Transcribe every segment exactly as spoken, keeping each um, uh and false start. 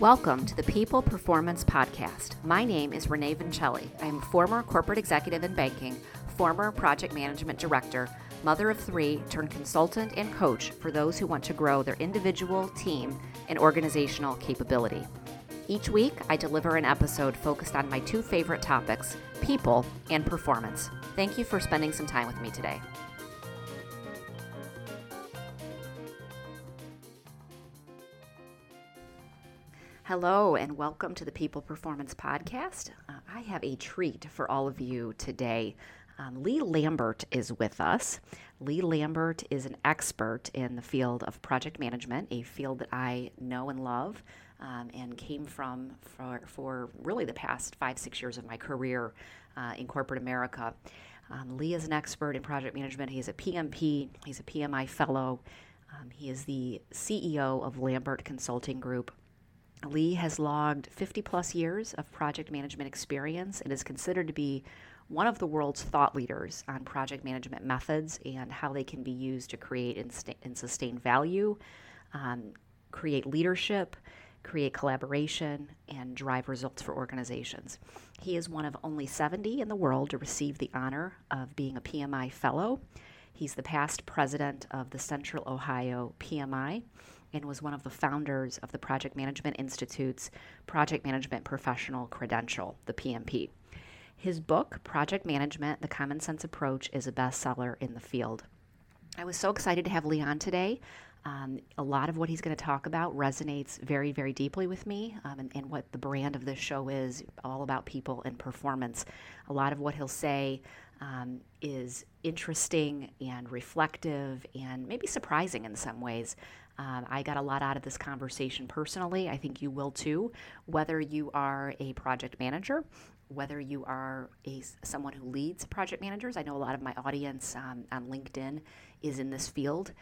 Welcome to the People Performance Podcast. My name is Renee Vincelli. I am a former corporate executive in banking, former project management director, mother of three, turned consultant and coach for those who want to grow their individual, team, and organizational capability. Each week, I deliver an episode focused on my two favorite topics, people and performance. Thank you for spending some time with me today. Hello and welcome to the People Performance Podcast. Uh, I have a treat for all of you today. Um, Lee Lambert is with us. Lee Lambert is an expert in the field of project management, a field that I know and love um, and came from for, for really the past five, six years of my career uh, in corporate America. Um, Lee is an expert in project management. He is a P M P, he's a P M I fellow. Um, he is the C E O of Lambert Consulting Group. Lee has logged fifty plus years of project management experience and is considered to be one of the world's thought leaders on project management methods and how they can be used to create and, st- and sustain value, um, create leadership, create collaboration, and drive results for organizations. He is one of only seventy in the world to receive the honor of being a P M I fellow. He's the past president of the Central Ohio P M I and was one of the founders of the Project Management Institute's Project Management Professional Credential, the P M P. His book, Project Management, The Common Sense Approach, is a bestseller in the field. I was so excited to have Lee on today. Um, a lot of what he's going to talk about resonates very, very deeply with me um, and, and what the brand of this show is, all about people and performance. A lot of what he'll say Um, is interesting and reflective and maybe surprising in some ways. Um, I got a lot out of this conversation personally. I think you will too, whether you are a project manager, whether you are a someone who leads project managers. I know a lot of my audience um, on LinkedIn is in this field.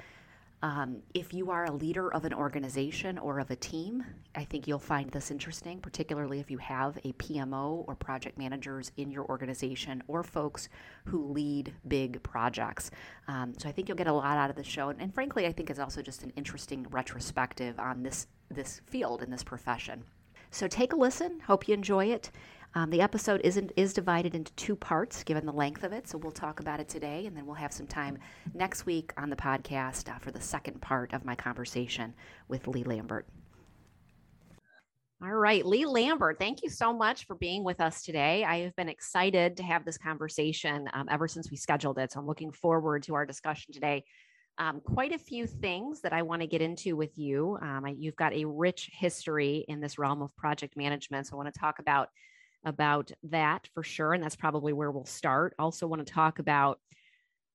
Um, if you are a leader of an organization or of a team, I think you'll find this interesting, particularly if you have a P M O or project managers in your organization or folks who lead big projects. Um, so I think you'll get a lot out of the show. And, and frankly, I think it's also just an interesting retrospective on this, this field and this profession. So take a listen. Hope you enjoy it. Um, the episode isn't is divided into two parts, given the length of it, so we'll talk about it today, and then we'll have some time next week on the podcast uh, for the second part of my conversation with Lee Lambert. All right, Lee Lambert, thank you so much for being with us today. I have been excited to have this conversation um, ever since we scheduled it, so I'm looking forward to our discussion today. Um, quite a few things that I want to get into with you. Um, I, you've got a rich history in this realm of project management, so I want to talk about about that for sure. And that's probably where we'll start. Also want to talk about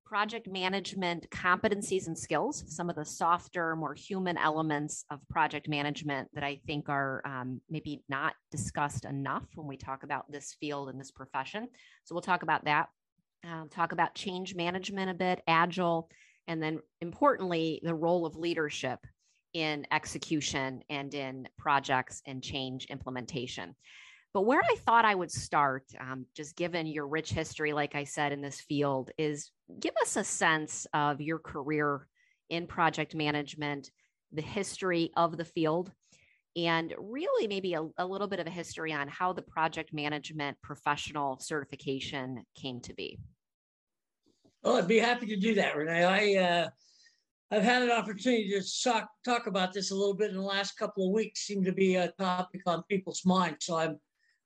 project management competencies and skills, some of the softer, more human elements of project management that I think are um, maybe not discussed enough when we talk about this field and this profession. So we'll talk about that, uh, talk about change management a bit, agile, and then importantly, the role of leadership in execution and in projects and change implementation. But where I thought I would start, um, just given your rich history, like I said, in this field, is give us a sense of your career in project management, the history of the field, and really maybe a, a little bit of a history on how the project management professional certification came to be. Well, I'd be happy to do that, Renee. I, uh, I've had an opportunity to talk, talk about this a little bit in the last couple of weeks. Seemed to be a topic on people's minds, so I'm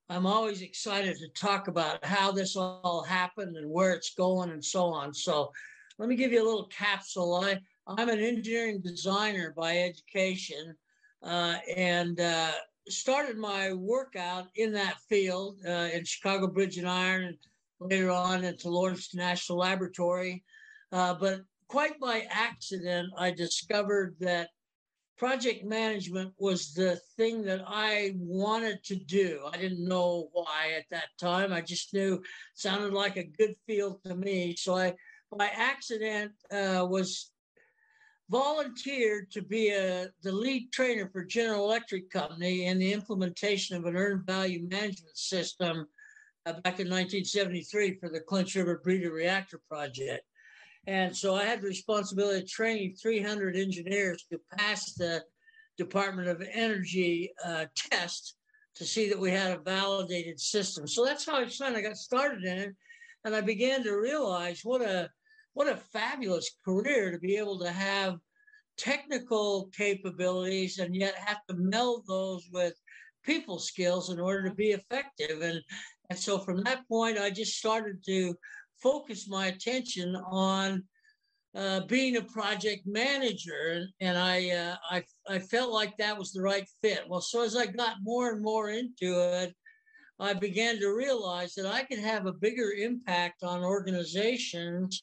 I'm always excited to talk about how this all happened and where it's going and so on. So let me give you a little capsule. I, I'm an engineering designer by education uh, and uh, started my work out in that field uh, in Chicago Bridge and Iron and later on into Lawrence National Laboratory. Uh, but quite by accident, I discovered that project management was the thing that I wanted to do. I didn't know why at that time. I just knew it sounded like a good field to me. So I, by accident, uh, was volunteered to be a, the lead trainer for General Electric Company in the implementation of an earned value management system uh, back in nineteen seventy-three for the Clinch River Breeder Reactor Project. And so I had the responsibility of training three hundred engineers to pass the Department of Energy uh, test to see that we had a validated system. So that's how I kind of got started in it. And I began to realize what a what a fabulous career to be able to have technical capabilities and yet have to meld those with people skills in order to be effective. And, and so from that point, I just started to focus my attention on uh, being a project manager. And I, uh, I, I felt like that was the right fit. Well, so as I got more and more into it, I began to realize that I could have a bigger impact on organizations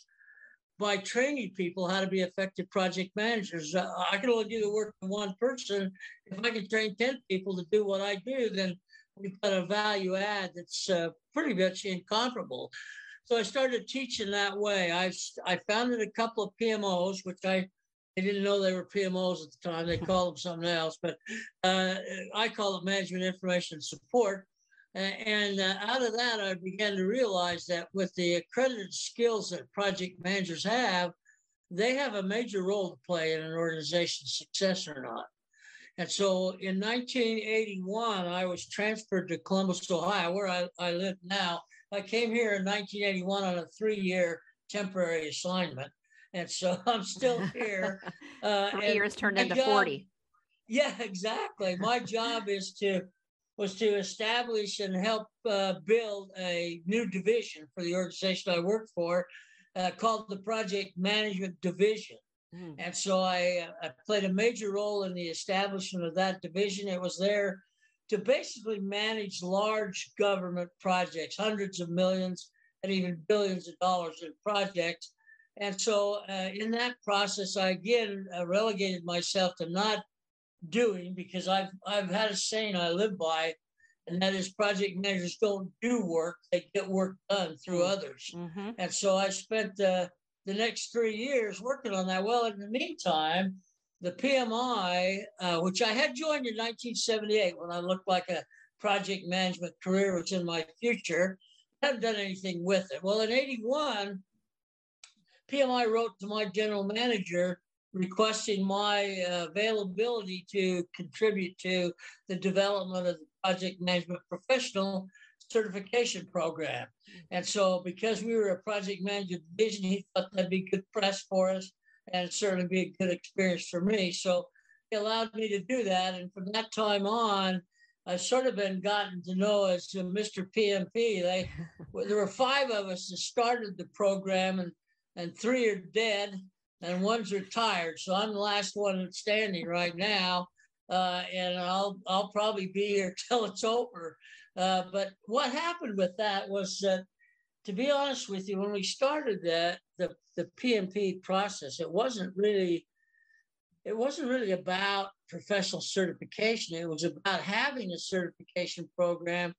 by training people how to be effective project managers. I could only do the work of one person. If I could train ten people to do what I do, then we've got a value add that's uh, pretty much incomparable. So I started teaching that way. I I founded a couple of P M Os, which I, I didn't know they were P M Os at the time. They called them something else, but uh, I call it Management Information Support. And uh, out of that, I began to realize that with the accredited skills that project managers have, they have a major role to play in an organization's success or not. And so in nineteen eighty-one, I was transferred to Columbus, Ohio, where I, I live now. I came here in nineteen eighty-one on a three-year temporary assignment. And so I'm still here. Uh, Three years turned into job, forty. Yeah, exactly. My job is to... was to establish and help uh, build a new division for the organization I work for uh, called the Project Management Division. Mm. And so I, I played a major role in the establishment of that division. It was there to basically manage large government projects, hundreds of millions and even billions of dollars in projects. And so uh, in that process, I again uh, relegated myself to not doing, because I've I've had a saying I live by, and that is project managers don't do work, they get work done through others. Mm-hmm. And so I spent uh, the next three years working on that. Well, in the meantime, the P M I, uh, which I had joined in nineteen seventy-eight when I looked like a project management career was in my future, I hadn't done anything with it. Well, in eighty-one, P M I wrote to my general manager requesting my uh, availability to contribute to the development of the Project Management Professional Certification Program. And so because we were a project management division, he thought that'd be good press for us and certainly be a good experience for me. So he allowed me to do that. And from that time on, I've sort of been gotten to know as uh, Mister P M P. They, there were five of us that started the program, and, and three are dead. And one's retired, so I'm the last one standing right now, uh, and I'll I'll probably be here till it's over. Uh, but what happened with that was that, to be honest with you, when we started that the the P M P process, it wasn't really it wasn't really about professional certification. It was about having a certification program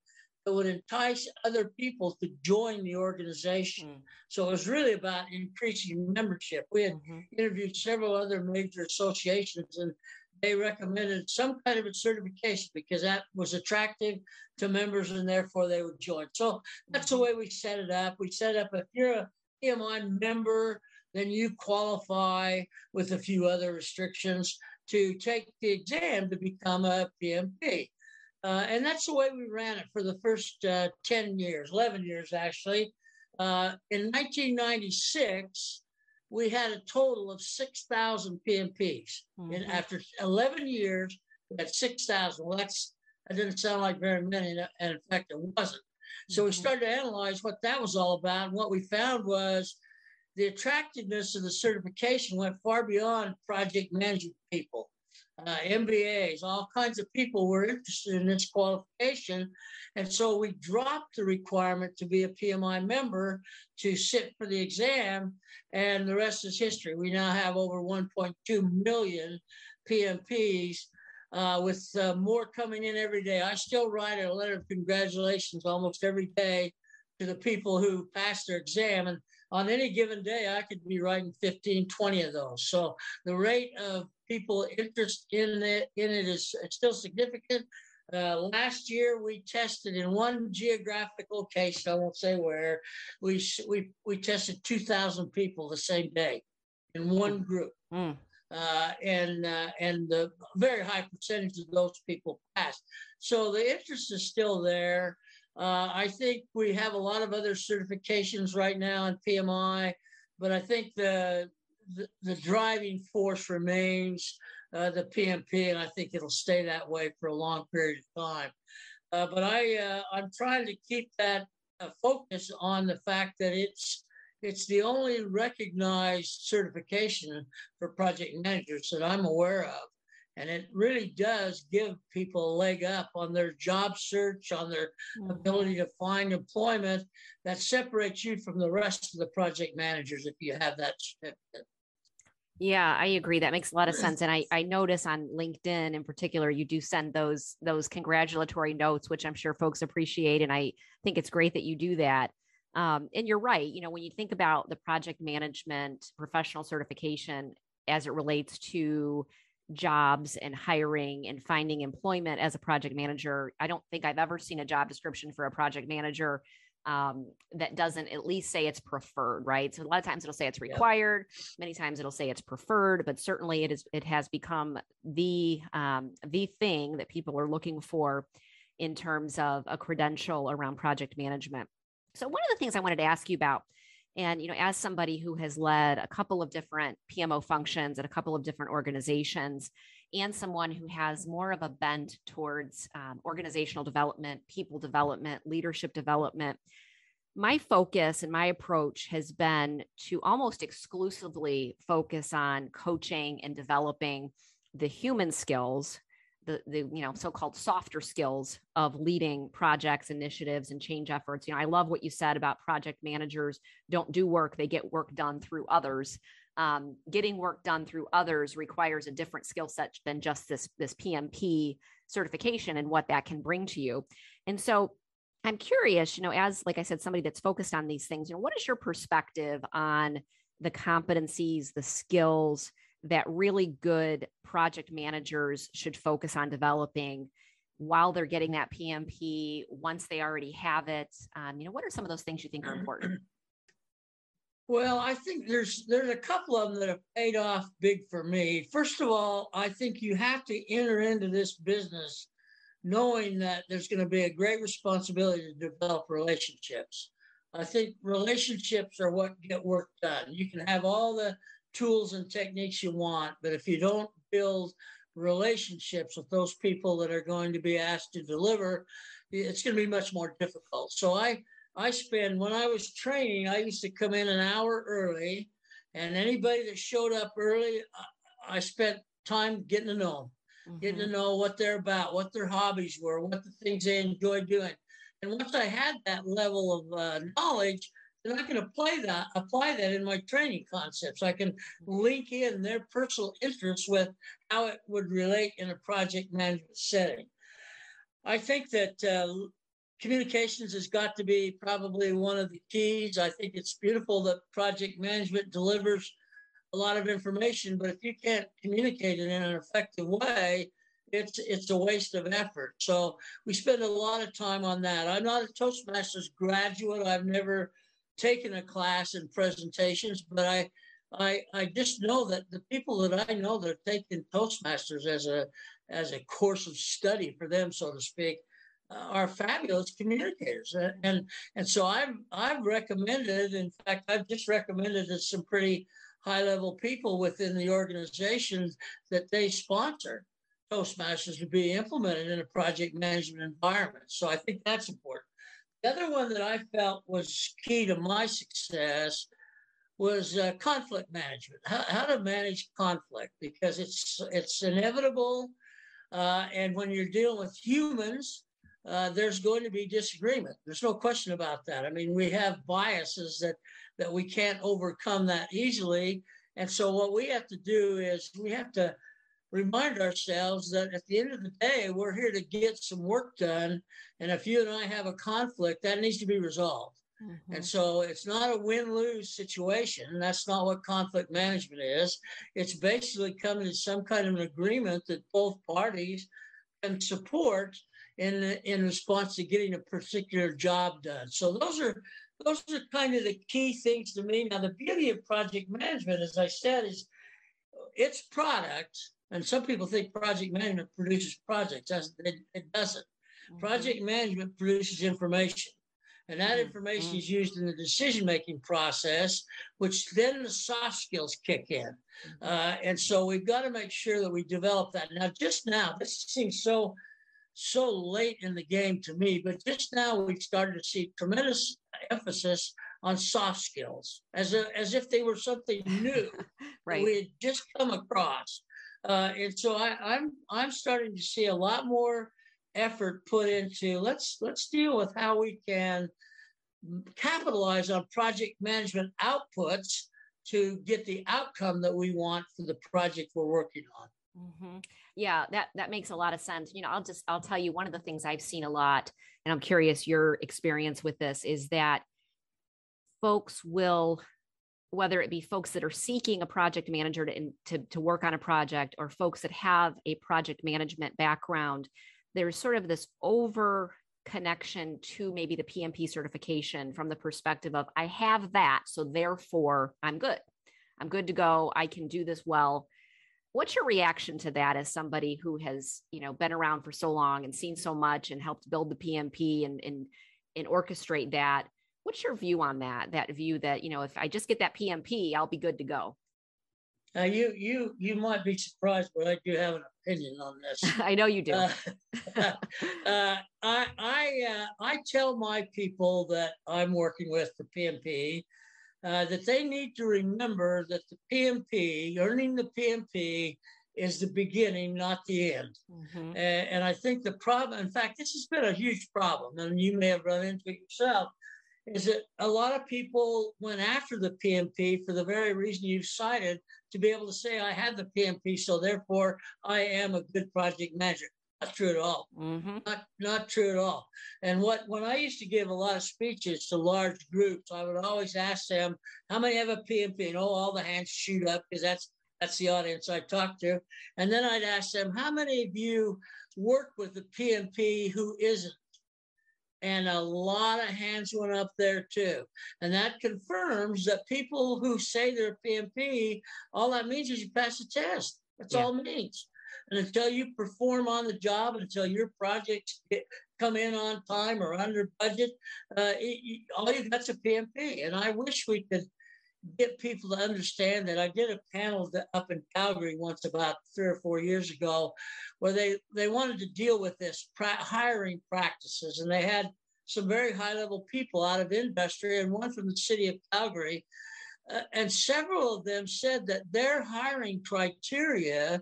that would entice other people to join the organization. Mm. So it was really about increasing membership. We had mm-hmm. interviewed several other major associations, and they recommended some kind of a certification because that was attractive to members, and therefore they would join. So that's the way we set it up. We set up, if you're a P M I member, then you qualify with a few other restrictions to take the exam to become a P M P. Uh, and that's the way we ran it for the first uh, ten years, eleven years, actually. Uh, in nineteen ninety-six, we had a total of six thousand P M Ps. Mm-hmm. And after eleven years, we had six thousand. Well, that's, that didn't sound like very many, and in fact, it wasn't. So mm-hmm. we started to analyze what that was all about. And what we found was the attractiveness of the certification went far beyond project management people. Uh, M B As, all kinds of people were interested in this qualification. And so we dropped the requirement to be a P M I member to sit for the exam, and the rest is history. We now have over one point two million P M Ps uh, with uh, more coming in every day. I still write a letter of congratulations almost every day to the people who passed their exam. And on any given day, I could be writing fifteen, twenty of those. So the rate of people's interest in it, in it is still significant. Uh, last year, we tested in one geographic location, I won't say where, we we, we tested two thousand people the same day in one group. Mm. Uh, and uh, and a very high percentage of those people passed. So the interest is still there. Uh, I think we have a lot of other certifications right now in P M I, but I think the the, the driving force remains uh, the P M P, and I think it'll stay that way for a long period of time. Uh, but I uh, I'm trying to keep that uh, focus on the fact that it's It's the only recognized certification for project managers that I'm aware of. And it really does give people a leg up on their job search, on their ability to find employment that separates you from the rest of the project managers if you have that certificate. Yeah, I agree. That makes a lot of sense. And I, I notice on LinkedIn in particular, you do send those, those congratulatory notes, which I'm sure folks appreciate. And I think it's great that you do that. Um, and you're right, you know, when you think about the project management professional certification as it relates to jobs and hiring and finding employment as a project manager, I don't think I've ever seen a job description for a project manager um, that doesn't at least say it's preferred, right? So a lot of times it'll say it's required, yeah. Many times it'll say it's preferred, but certainly it is, it has become the, um, the thing that people are looking for in terms of a credential around project management. So one of the things I wanted to ask you about, and, you know, as somebody who has led a couple of different P M O functions at a couple of different organizations, and someone who has more of a bent towards um, organizational development, people development, leadership development, my focus and my approach has been to almost exclusively focus on coaching and developing the human skills, the, the, you know, so-called softer skills of leading projects, initiatives, and change efforts. You know, I love what you said about project managers don't do work. They get work done through others. Um, getting work done through others requires a different skill set than just this, this P M P certification and what that can bring to you. And so I'm curious, you know, as, like I said, somebody that's focused on these things, you know, what is your perspective on the competencies, the skills that really good project managers should focus on developing while they're getting that P M P, once they already have it? Um, you know, what are some of those things you think are important? Well, I think there's there's a couple of them that have paid off big for me. First of all, I think you have to enter into this business knowing that there's going to be a great responsibility to develop relationships. I think relationships are what get work done. You can have all the tools and techniques you want, but if you don't build relationships with those people that are going to be asked to deliver, it's going to be much more difficult. So I, I spend, when I was training, I used to come in an hour early, and anybody that showed up early, I spent time getting to know them, mm-hmm. getting to know what they're about, what their hobbies were, what the things they enjoyed doing. And once I had that level of uh, knowledge, then I can apply that, apply that in my training concepts. I can link in their personal interests with how it would relate in a project management setting. I think that uh, communications has got to be probably one of the keys. I think it's beautiful that project management delivers a lot of information, but if you can't communicate it in an effective way, It's it's a waste of effort. So we spend a lot of time on that. I'm not a Toastmasters graduate. I've never taken a class in presentations, but I I, I just know that the people that I know that are taking Toastmasters as a as a course of study for them, so to speak, uh, are fabulous communicators. And, and and so I've I've recommended. In fact, I've just recommended to some pretty high level people within the organizations that they sponsor Toastmasters to be implemented in a project management environment. So I think that's important. The other one that I felt was key to my success was uh, conflict management, how, how to manage conflict, because it's it's inevitable. Uh, and when you're dealing with humans, uh, there's going to be disagreement. There's no question about that. I mean, we have biases that, that we can't overcome that easily. And so what we have to do is we have to remind ourselves that at the end of the day, we're here to get some work done. And if you and I have a conflict, that needs to be resolved. Mm-hmm. And so it's not a win-lose situation. That's not what conflict management is. It's basically coming to some kind of an agreement that both parties can support in, in response to getting a particular job done. So those are, those are kind of the key things to me. Now, the beauty of project management, as I said, is its products, and some people think project management produces projects. It doesn't. Mm-hmm. Project management produces information, and that information mm-hmm. is used in the decision-making process, which then the soft skills kick in. Uh, and so we've got to make sure that we develop that. Now, just now, this seems so, so late in the game to me, but just now we started to see tremendous emphasis on soft skills, as a, as if they were something new right. we had just come across. Uh, and so I, I'm I'm starting to see a lot more effort put into let's let's deal with how we can capitalize on project management outputs to get the outcome that we want for the project we're working on. Mm-hmm. Yeah, that, that makes a lot of sense. You know, I'll just, I'll tell you one of the things I've seen a lot, and I'm curious your experience with this, is that folks will, whether it be folks that are seeking a project manager to, to, to work on a project, or folks that have a project management background, there's sort of this over connection to maybe the P M P certification from the perspective of, I have that, so therefore I'm good. I'm good to go. I can do this well. What's your reaction to that as somebody who has, you know, been around for so long and seen so much and helped build the P M P and, and, and orchestrate that? What's your view on that, that view that, you know, if I just get that P M P, I'll be good to go? Now, you you you might be surprised, but I do have an opinion on this. I know you do. Uh, uh, I I, uh, I tell my people that I'm working with for P M P uh, that they need to remember that the P M P, earning the P M P, is the beginning, not the end. Mm-hmm. And, and I think the problem, in fact, this has been a huge problem, and you may have run into it yourself, is that a lot of people went after the P M P for the very reason you've cited, to be able to say, I have the P M P, so therefore I am a good project manager. Not true at all. Mm-hmm. Not, not true at all. And what when I used to give a lot of speeches to large groups, I would always ask them, how many have a P M P? And oh, all the hands shoot up, because that's that's the audience I talk to. And then I'd ask them, how many of you work with the P M P who isn't? And a lot of hands went up there too. And that confirms that people who say they're P M P, all that means is you pass the test. That's yeah. all it means. And until you perform on the job, until your projects get, come in on time or under budget, uh, it, all you got's a P M P. And I wish we could get people to understand that. I did a panel up in Calgary once about three or four years ago where they, they wanted to deal with this pra- hiring practices. And they had some very high level people out of industry and one from the city of Calgary. Uh, and several of them said that their hiring criteria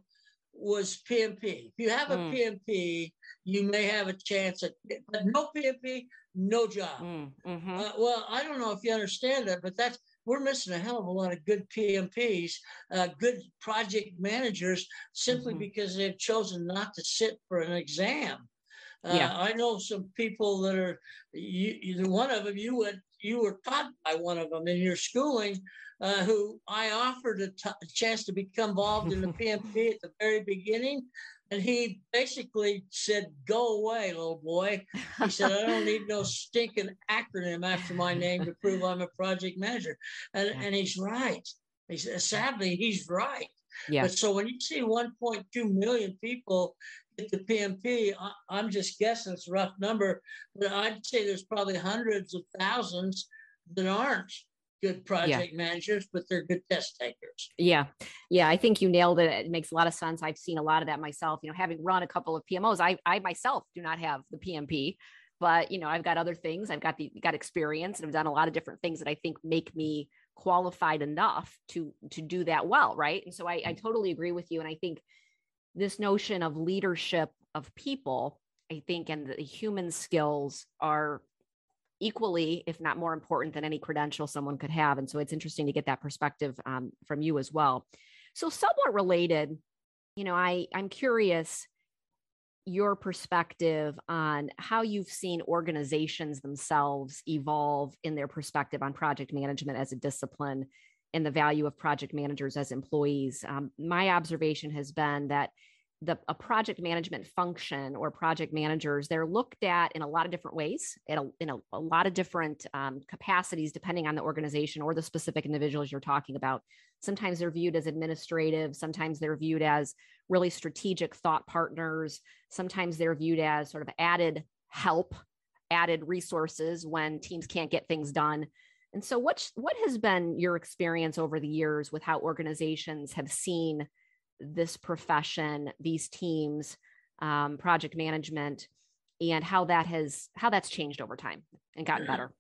was P M P. If you have a mm. P M P, you may have a chance at, but no P M P, no job. Mm. Mm-hmm. Uh, well, I don't know if you understand that, but that's, we're missing a hell of a lot of good P M Ps, uh, good project managers, simply mm-hmm. because they've chosen not to sit for an exam. Uh, yeah. I know some people that are, you, you, one of them, you went, you were taught by one of them in your schooling, uh, who I offered a, t- a chance to become involved in the P M P at the very beginning. And he basically said, go away, little boy. He said, I don't need no stinking acronym after my name to prove I'm a project manager. And, yeah. and he's right. He said, sadly, he's right. Yeah. But so when you see one point two million people get the P M P, I, I'm just guessing, it's a rough number, but I'd say there's probably hundreds of thousands that aren't good project yeah. managers, but they're good test takers. Yeah. Yeah. I think you nailed it. It makes a lot of sense. I've seen a lot of that myself, you know, having run a couple of P M Os, I, I myself do not have the P M P, but you know, I've got other things. I've got the, got experience, and I've done a lot of different things that I think make me qualified enough to, to do that well. Right. And so I, I totally agree with you. And I think this notion of leadership of people, I think, and the human skills are equally, if not more important than any credential someone could have. And so it's interesting to get that perspective um, from you as well. So somewhat related, you know, I, I'm curious your perspective on how you've seen organizations themselves evolve in their perspective on project management as a discipline and the value of project managers as employees. Um, my observation has been that the a project management function or project managers, they're looked at in a lot of different ways, in a, in a, a lot of different um, capacities, depending on the organization or the specific individuals you're talking about. Sometimes they're viewed as administrative. Sometimes they're viewed as really strategic thought partners. Sometimes they're viewed as sort of added help, added resources when teams can't get things done. And so what, what has been your experience over the years with how organizations have seen this profession, these teams, um, project management, and how that has, how that's changed over time and gotten better?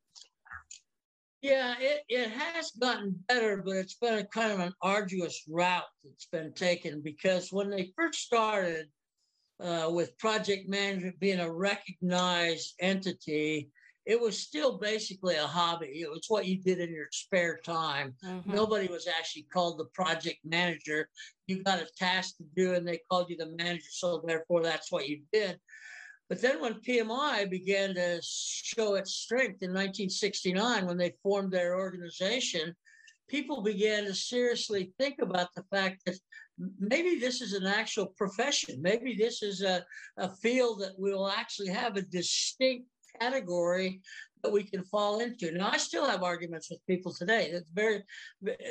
Yeah, it, it has gotten better, but it's been a kind of an arduous route that's been taken, because when they first started uh, with project management being a recognized entity, it was still basically a hobby. It was what you did in your spare time. Mm-hmm. Nobody was actually called the project manager. You got a task to do and they called you the manager, so therefore that's what you did. But then when P M I began to show its strength in nineteen sixty-nine, when they formed their organization, people began to seriously think about the fact that maybe this is an actual profession. Maybe this is a, a field that will actually have a distinct category that we can fall into. Now, I still have arguments with people today that's very,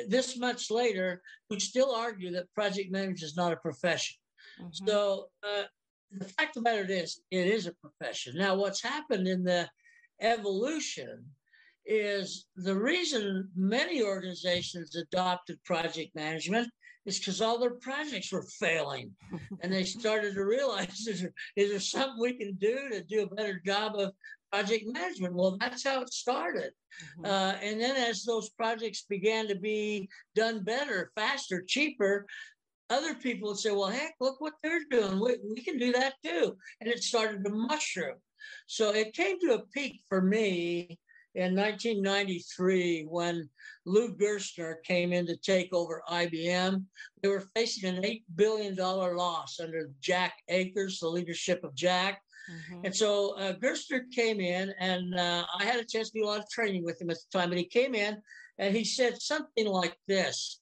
this much later, who still argue that project management is not a profession. Mm-hmm. So uh, the fact of the matter is, it is a profession. Now, what's happened in the evolution is the reason many organizations adopted project management is because all their projects were failing. And they started to realize, is there, is there something we can do to do a better job of project management? Well, that's how it started. Mm-hmm. Uh, and then as those projects began to be done better, faster, cheaper, other people would say, well, heck, look what they're doing. We, we can do that too. And it started to mushroom. So it came to a peak for me in nineteen ninety-three, when Lou Gerstner came in to take over I B M. They were facing an eight billion dollars loss under Jack Akers, the leadership of Jack. Mm-hmm. And so uh, Gerstner came in, and uh, I had a chance to do a lot of training with him at the time, but he came in and he said something like this: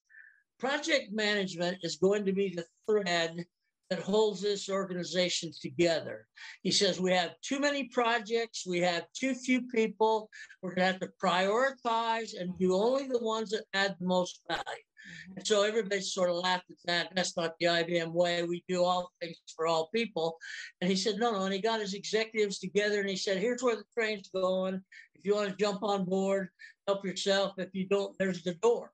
project management is going to be the thread that holds this organization together. He says, we have too many projects, we have too few people, we're gonna have to prioritize and do only the ones that add the most value. Mm-hmm. And so everybody sort of laughed at that. That's not the I B M way, we do all things for all people. And he said, no, no, and he got his executives together and he said, here's where the train's going. If you wanna jump on board, help yourself. If you don't, there's the door.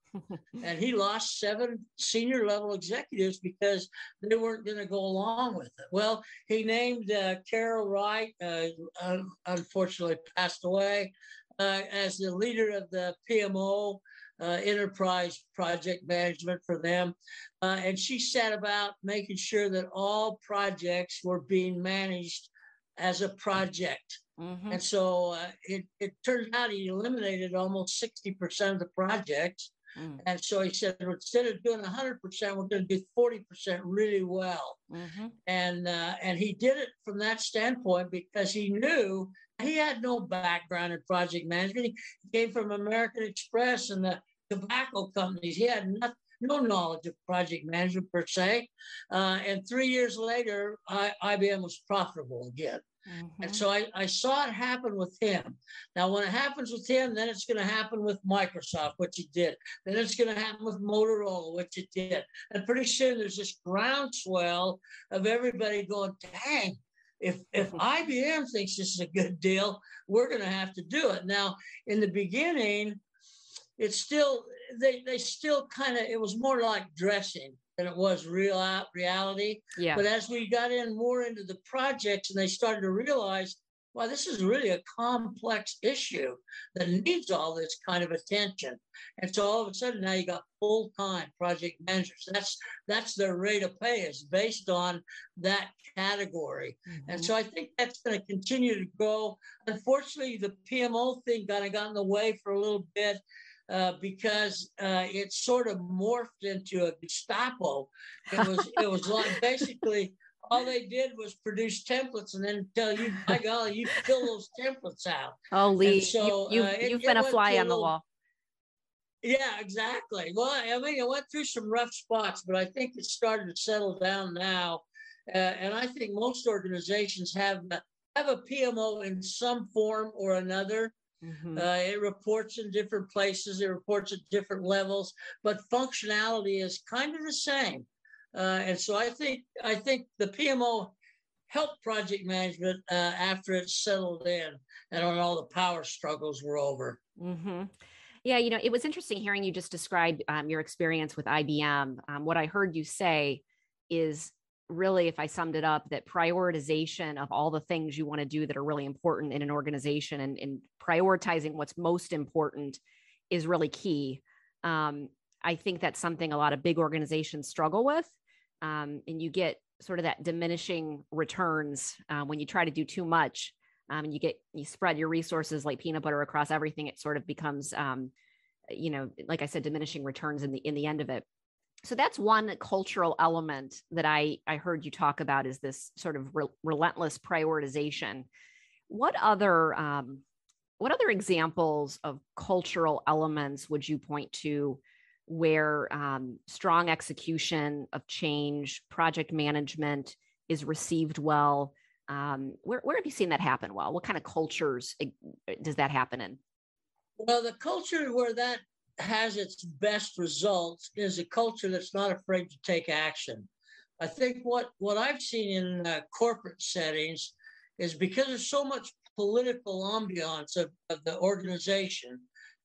And he lost seven senior level executives because they weren't going to go along with it. Well, he named uh, Carol Wright, uh, un- unfortunately passed away, uh, as the leader of the P M O, uh, enterprise project management for them. Uh, and she set about making sure that all projects were being managed as a project. Mm-hmm. And so uh, it, it turned out he eliminated almost sixty percent of the projects. Mm. And so he said, instead of doing one hundred percent, we're going to do forty percent really well. Mm-hmm. And uh, and he did it from that standpoint because he knew he had no background in project management. He came from American Express and the tobacco companies. He had nothing, no knowledge of project management per se. Uh, and three years later, I, I B M was profitable again. Mm-hmm. And so I, I saw it happen with him. Now, when it happens with him, then it's going to happen with Microsoft, which it did. Then it's going to happen with Motorola, which it did. And pretty soon there's this groundswell of everybody going, dang, if, if I B M thinks this is a good deal, we're going to have to do it. Now, in the beginning, it's still, they, they still kind of, it was more like dressing than it was real reality. Yeah. But as we got in more into the projects and they started to realize, wow, this is really a complex issue that needs all this kind of attention. And so all of a sudden now you got full-time project managers. That's that's their rate of pay is based on that category. Mm-hmm. And so I think that's going to continue to grow. Unfortunately, the P M O thing kind of got in the way for a little bit. Uh, because uh, it sort of morphed into a Gestapo. It was it was like basically all they did was produce templates and then tell you, by golly, you fill those templates out. Oh, Lee, so, you, you, uh, it, you've been a fly on the wall. Yeah, exactly. Well, I mean, it went through some rough spots, but I think it started to settle down now. Uh, and I think most organizations have, have a P M O in some form or another. Mm-hmm. Uh, it reports in different places. It reports at different levels, but functionality is kind of the same. Uh, and so I think I think the P M O helped project management uh, after it settled in and when all the power struggles were over. Mm-hmm. Yeah, you know, it was interesting hearing you just describe um, your experience with I B M. Um, what I heard you say is really, if I summed it up, that prioritization of all the things you want to do that are really important in an organization and, and prioritizing what's most important is really key. Um, I think that's something a lot of big organizations struggle with. Um, and you get sort of that diminishing returns uh, when you try to do too much. Um, and you get, you spread your resources like peanut butter across everything. It sort of becomes, um, you know, like I said, diminishing returns in the, in the end of it. So that's one cultural element that I, I heard you talk about, is this sort of re- relentless prioritization. What other, um, what other examples of cultural elements would you point to where um, strong execution of change, project management is received well? Um, where, where have you seen that happen well? What kind of cultures does that happen in? Well, the culture where that has its best results is a culture that's not afraid to take action. I think what, what I've seen in uh, corporate settings is because there's so much political ambiance of, of the organization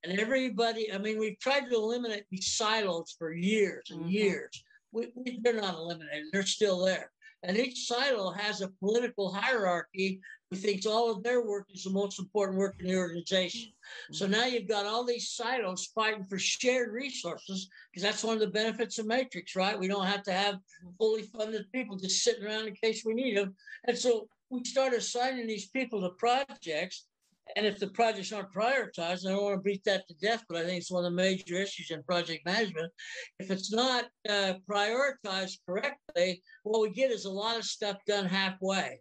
and everybody, I mean, we've tried to eliminate these silos for years and mm-hmm. years. We, we, they're not eliminated, they're still there. And each silo has a political hierarchy who thinks all of their work is the most important work in the organization. So now you've got all these silos fighting for shared resources, because that's one of the benefits of Matrix, right? We don't have to have fully funded people just sitting around in case we need them. And so we start assigning these people to projects. And if the projects aren't prioritized, I don't want to beat that to death, but I think it's one of the major issues in project management. If it's not uh, prioritized correctly, what we get is a lot of stuff done halfway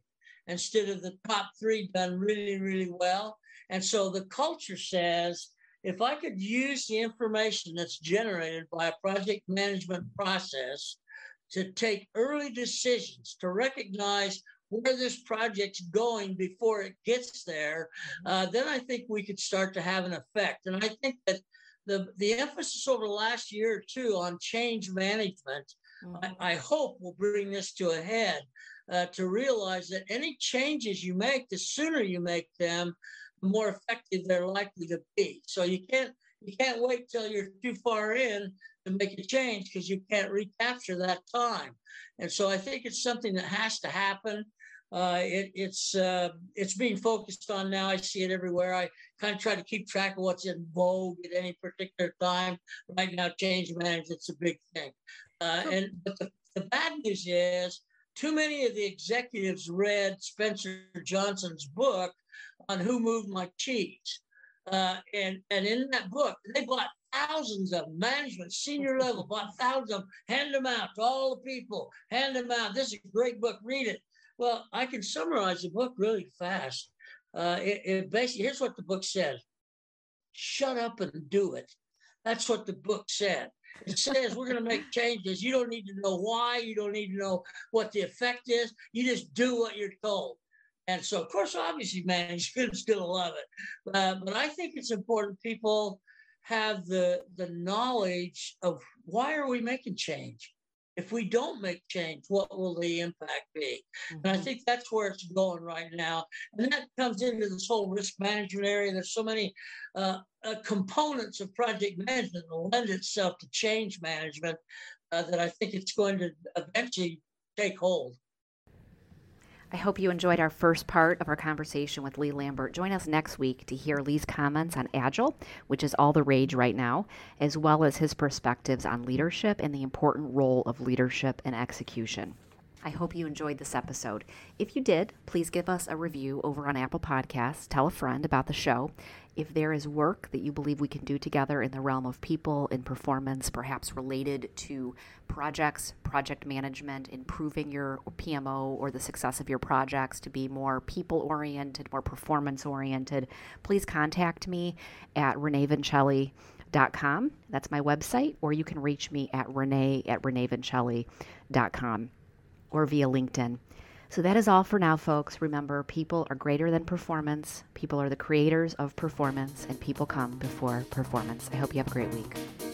instead of the top three done really, really well. And so the culture says, if I could use the information that's generated by a project management process to take early decisions, to recognize where this project's going before it gets there, uh, then I think we could start to have an effect. And I think that the, the emphasis over the last year or two on change management, mm-hmm. I, I hope will bring this to a head, uh, to realize that any changes you make, the sooner you make them, the more effective they're likely to be. So you can't, you can't wait till you're too far in to make a change, because you can't recapture that time. And so I think it's something that has to happen. Uh, it, it's uh, it's being focused on now. I see it everywhere. I kind of try to keep track of what's in vogue at any particular time. Right now, change management's a big thing. Uh, and but the, the bad news is too many of the executives read Spencer Johnson's book on Who Moved My Cheese. Uh, and, and in that book, they bought thousands of management, senior level, bought thousands of them, hand them out to all the people, hand them out. This is a great book, read it. Well, I can summarize the book really fast. Uh, it, it basically, here's what the book says. Shut up and do it. That's what the book said. It says we're going to make changes. You don't need to know why. You don't need to know what the effect is. You just do what you're told. And so, of course, obviously, management's going to love it. Uh, but I think it's important people have the, the knowledge of why are we making change? If we don't make change, what will the impact be? Mm-hmm. And I think that's where it's going right now. And that comes into this whole risk management area. There's so many uh, uh, components of project management that lend itself to change management uh, that I think it's going to eventually take hold. I hope you enjoyed our first part of our conversation with Lee Lambert. Join us next week to hear Lee's comments on Agile, which is all the rage right now, as well as his perspectives on leadership and the important role of leadership and execution. I hope you enjoyed this episode. If you did, please give us a review over on Apple Podcasts. Tell a friend about the show. If there is work that you believe we can do together in the realm of people and performance, perhaps related to projects, project management, improving your P M O or the success of your projects to be more people-oriented, more performance-oriented, please contact me at renee vincelli dot com. That's my website, or you can reach me at renee at renee vincelli dot com. or via LinkedIn. So that is all for now, folks. Remember, people are greater than performance. People are the creators of performance, and people come before performance. I hope you have a great week.